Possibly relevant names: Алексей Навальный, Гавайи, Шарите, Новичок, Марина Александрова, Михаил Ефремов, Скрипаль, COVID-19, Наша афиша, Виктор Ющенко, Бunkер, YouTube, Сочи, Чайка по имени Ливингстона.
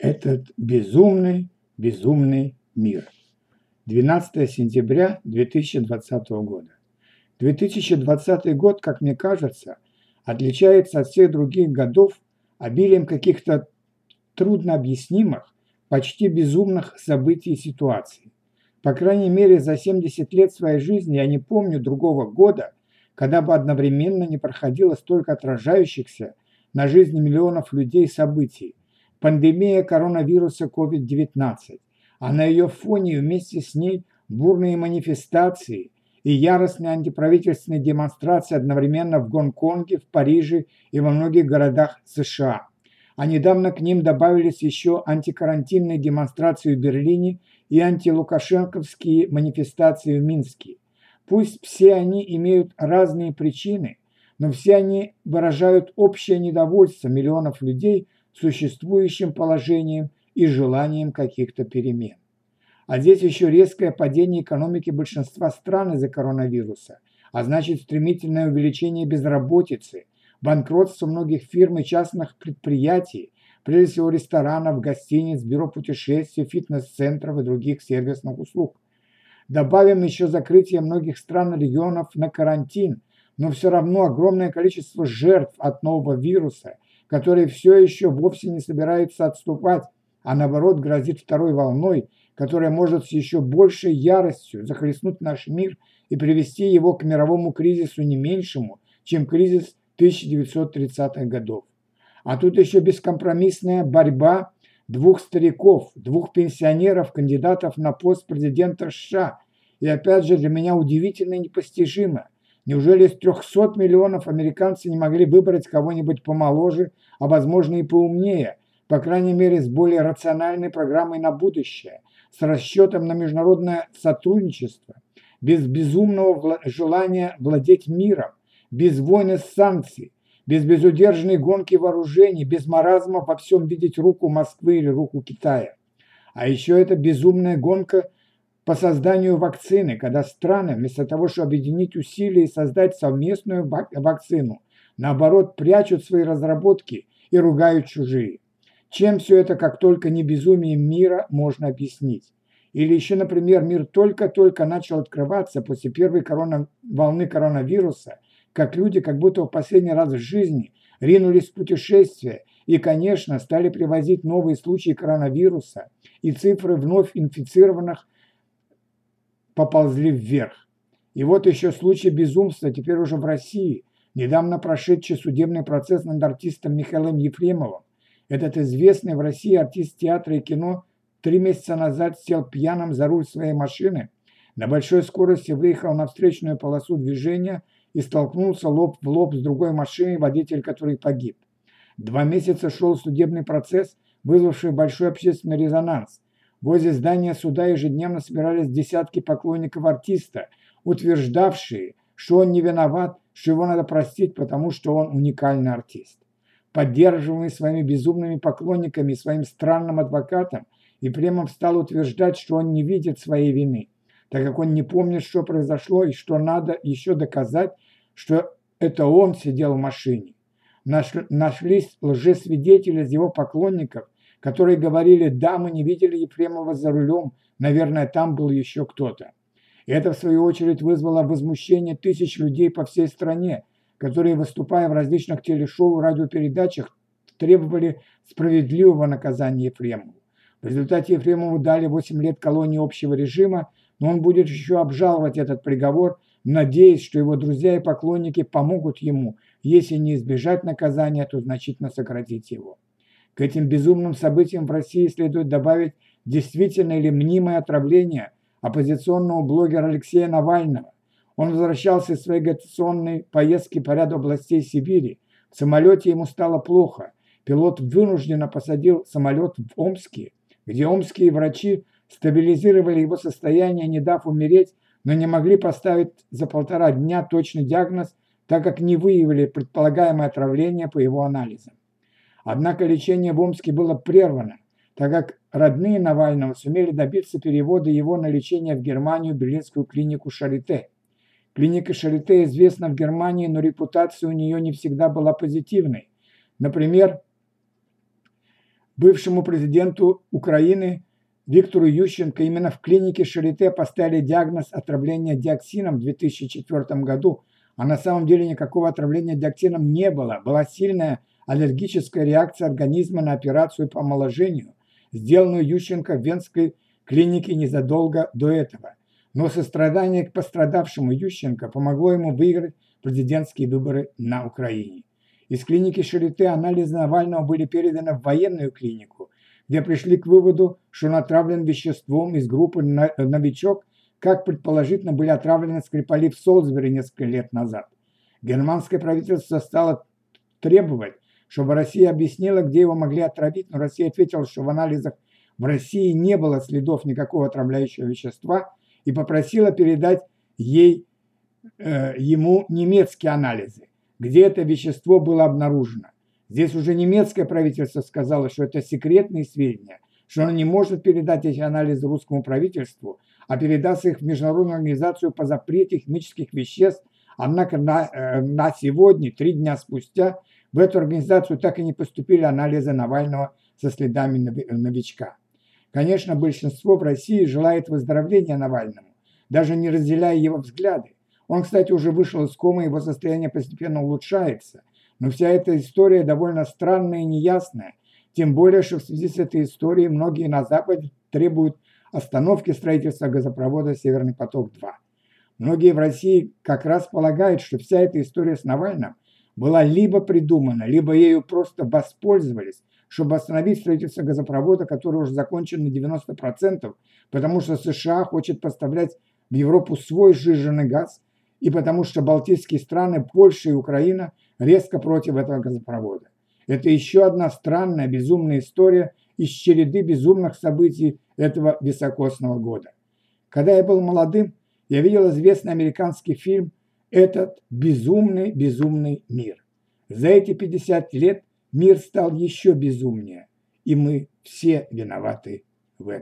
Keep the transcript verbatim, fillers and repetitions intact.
этот безумный, безумный мир. двенадцатое сентября две тысячи двадцатого года. две тысячи двадцатый год, как мне кажется, отличается от всех других годов обилием каких-то труднообъяснимых, почти безумных событий и ситуаций. По крайней мере, за семьдесят лет своей жизни я не помню другого года, когда бы одновременно не проходило столько отражающихся на жизни миллионов людей событий. Пандемия коронавируса ковид девятнадцать, а на ее фоне и вместе с ней бурные манифестации и яростные антиправительственные демонстрации одновременно в Гонконге, в Париже и во многих городах США. А недавно к ним добавились еще антикарантинные демонстрации в Берлине и антилукашенковские манифестации в Минске. Пусть все они имеют разные причины, но все они выражают общее недовольство миллионов людей существующим положением и желанием каких-то перемен. А здесь еще резкое падение экономики большинства стран из-за коронавируса, а значит стремительное увеличение безработицы, банкротство многих фирм и частных предприятий, прежде всего ресторанов, гостиниц, бюро путешествий, фитнес-центров и других сервисных услуг. Добавим еще закрытие многих стран и регионов на карантин, но все равно огромное количество жертв от нового вируса, который все еще вовсе не собирается отступать, а наоборот грозит второй волной, которая может с еще большей яростью захлестнуть наш мир и привести его к мировому кризису не меньшему, чем кризис тысяча девятьсот тридцатых годов. А тут еще бескомпромиссная борьба двух стариков, двух пенсионеров, кандидатов на пост президента США. И опять же для меня удивительно и непостижимо. Неужели из трёхсот миллионов американцев не могли выбрать кого-нибудь помоложе, а возможно и поумнее, по крайней мере с более рациональной программой на будущее, с расчетом на международное сотрудничество, без безумного вла- желания владеть миром, без войны с санкций, без безудержной гонки вооружений, без маразма во всем видеть руку Москвы или руку Китая. А еще это безумная гонка по созданию вакцины, когда страны, вместо того, чтобы объединить усилия и создать совместную вакцину, наоборот, прячут свои разработки и ругают чужие. Чем все это, как только не безумие мира, можно объяснить? Или еще, например, мир только-только начал открываться после первой корона... волны коронавируса, как люди как будто в последний раз в жизни ринулись в путешествия и, конечно, стали привозить новые случаи коронавируса, и цифры вновь инфицированных поползли вверх. И вот еще случай безумства теперь уже в России, недавно прошедший судебный процесс над артистом Михаилом Ефремовым. Этот известный в России артист театра и кино три месяца назад сел пьяным за руль своей машины, на большой скорости выехал на встречную полосу движения и столкнулся лоб в лоб с другой машиной, водитель которой погиб. Два месяца шел судебный процесс, вызвавший большой общественный резонанс. Возле здания суда ежедневно собирались десятки поклонников артиста, утверждавшие, что он не виноват, что его надо простить, потому что он уникальный артист. Поддерживаемый своими безумными поклонниками и своим странным адвокатом, Ефремов стал утверждать, что он не видит своей вины, так как он не помнит, что произошло и что надо еще доказать, что это он сидел в машине. Нашлись лжесвидетели из его поклонников, которые говорили: «Да, мы не видели Ефремова за рулем, наверное, там был еще кто-то». Это, в свою очередь, вызвало возмущение тысяч людей по всей стране, которые, выступая в различных телешоу и радиопередачах, требовали справедливого наказания Ефремову. В результате Ефремову дали восемь лет колонии общего режима, но он будет еще обжаловать этот приговор, надеясь, что его друзья и поклонники помогут ему, если не избежать наказания, то значительно сократить его. К этим безумным событиям в России следует добавить действительно или мнимое отравление оппозиционного блогера Алексея Навального. Он возвращался из своей агитационной поездки по ряду областей Сибири. В самолете ему стало плохо. Пилот вынужденно посадил самолет в Омске, где омские врачи стабилизировали его состояние, не дав умереть, но не могли поставить за полтора дня точный диагноз, так как не выявили предполагаемое отравление по его анализам. Однако лечение в Омске было прервано, так как родные Навального сумели добиться перевода его на лечение в Германию в берлинскую клинику Шарите. Клиника Шарите известна в Германии, но репутация у нее не всегда была позитивной. Например, бывшему президенту Украины Виктору Ющенко именно в клинике Шарите поставили диагноз отравления диоксином в две тысячи четвёртом году, а на самом деле никакого отравления диоксином не было. Была сильная аллергическая реакция организма на операцию по омоложению, сделанную Ющенко в Венской клинике незадолго до этого. Но сострадание к пострадавшему Ющенко помогло ему выиграть президентские выборы на Украине. Из клиники Шарите анализы Навального были переданы в военную клинику, где пришли к выводу, что он отравлен веществом из группы «Новичок», как предположительно были отравлены Скрипали в Солсбери несколько лет назад. Германское правительство стало требовать, чтобы Россия объяснила, где его могли отравить, но Россия ответила, что в анализах в России не было следов никакого отравляющего вещества и попросила передать ей, э, ему немецкие анализы, где это вещество было обнаружено. Здесь уже немецкое правительство сказало, что это секретные сведения, что оно не может передать эти анализы русскому правительству, а передаст их в Международную организацию по запрете химических веществ. Однако на, на сегодня, три дня спустя, в эту организацию так и не поступили анализы Навального со следами новичка. Конечно, большинство в России желает выздоровления Навальному, даже не разделяя его взгляды. Он, кстати, уже вышел из комы, его состояние постепенно улучшается. Но вся эта история довольно странная и неясная. Тем более, что в связи с этой историей многие на Западе требуют остановки строительства газопровода «Северный поток-два». Многие в России как раз полагают, что вся эта история с Навальным была либо придумана, либо ею просто воспользовались, чтобы остановить строительство газопровода, который уже закончен на девяносто процентов, потому что США хочет поставлять в Европу свой сжиженный газ, и потому что балтийские страны, Польша и Украина резко против этого газопровода. Это еще одна странная, безумная история из череды безумных событий этого високосного года. Когда я был молодым, я видел известный американский фильм «Этот безумный, безумный мир». За эти пятьдесят лет мир стал еще безумнее, и мы все виноваты в этом.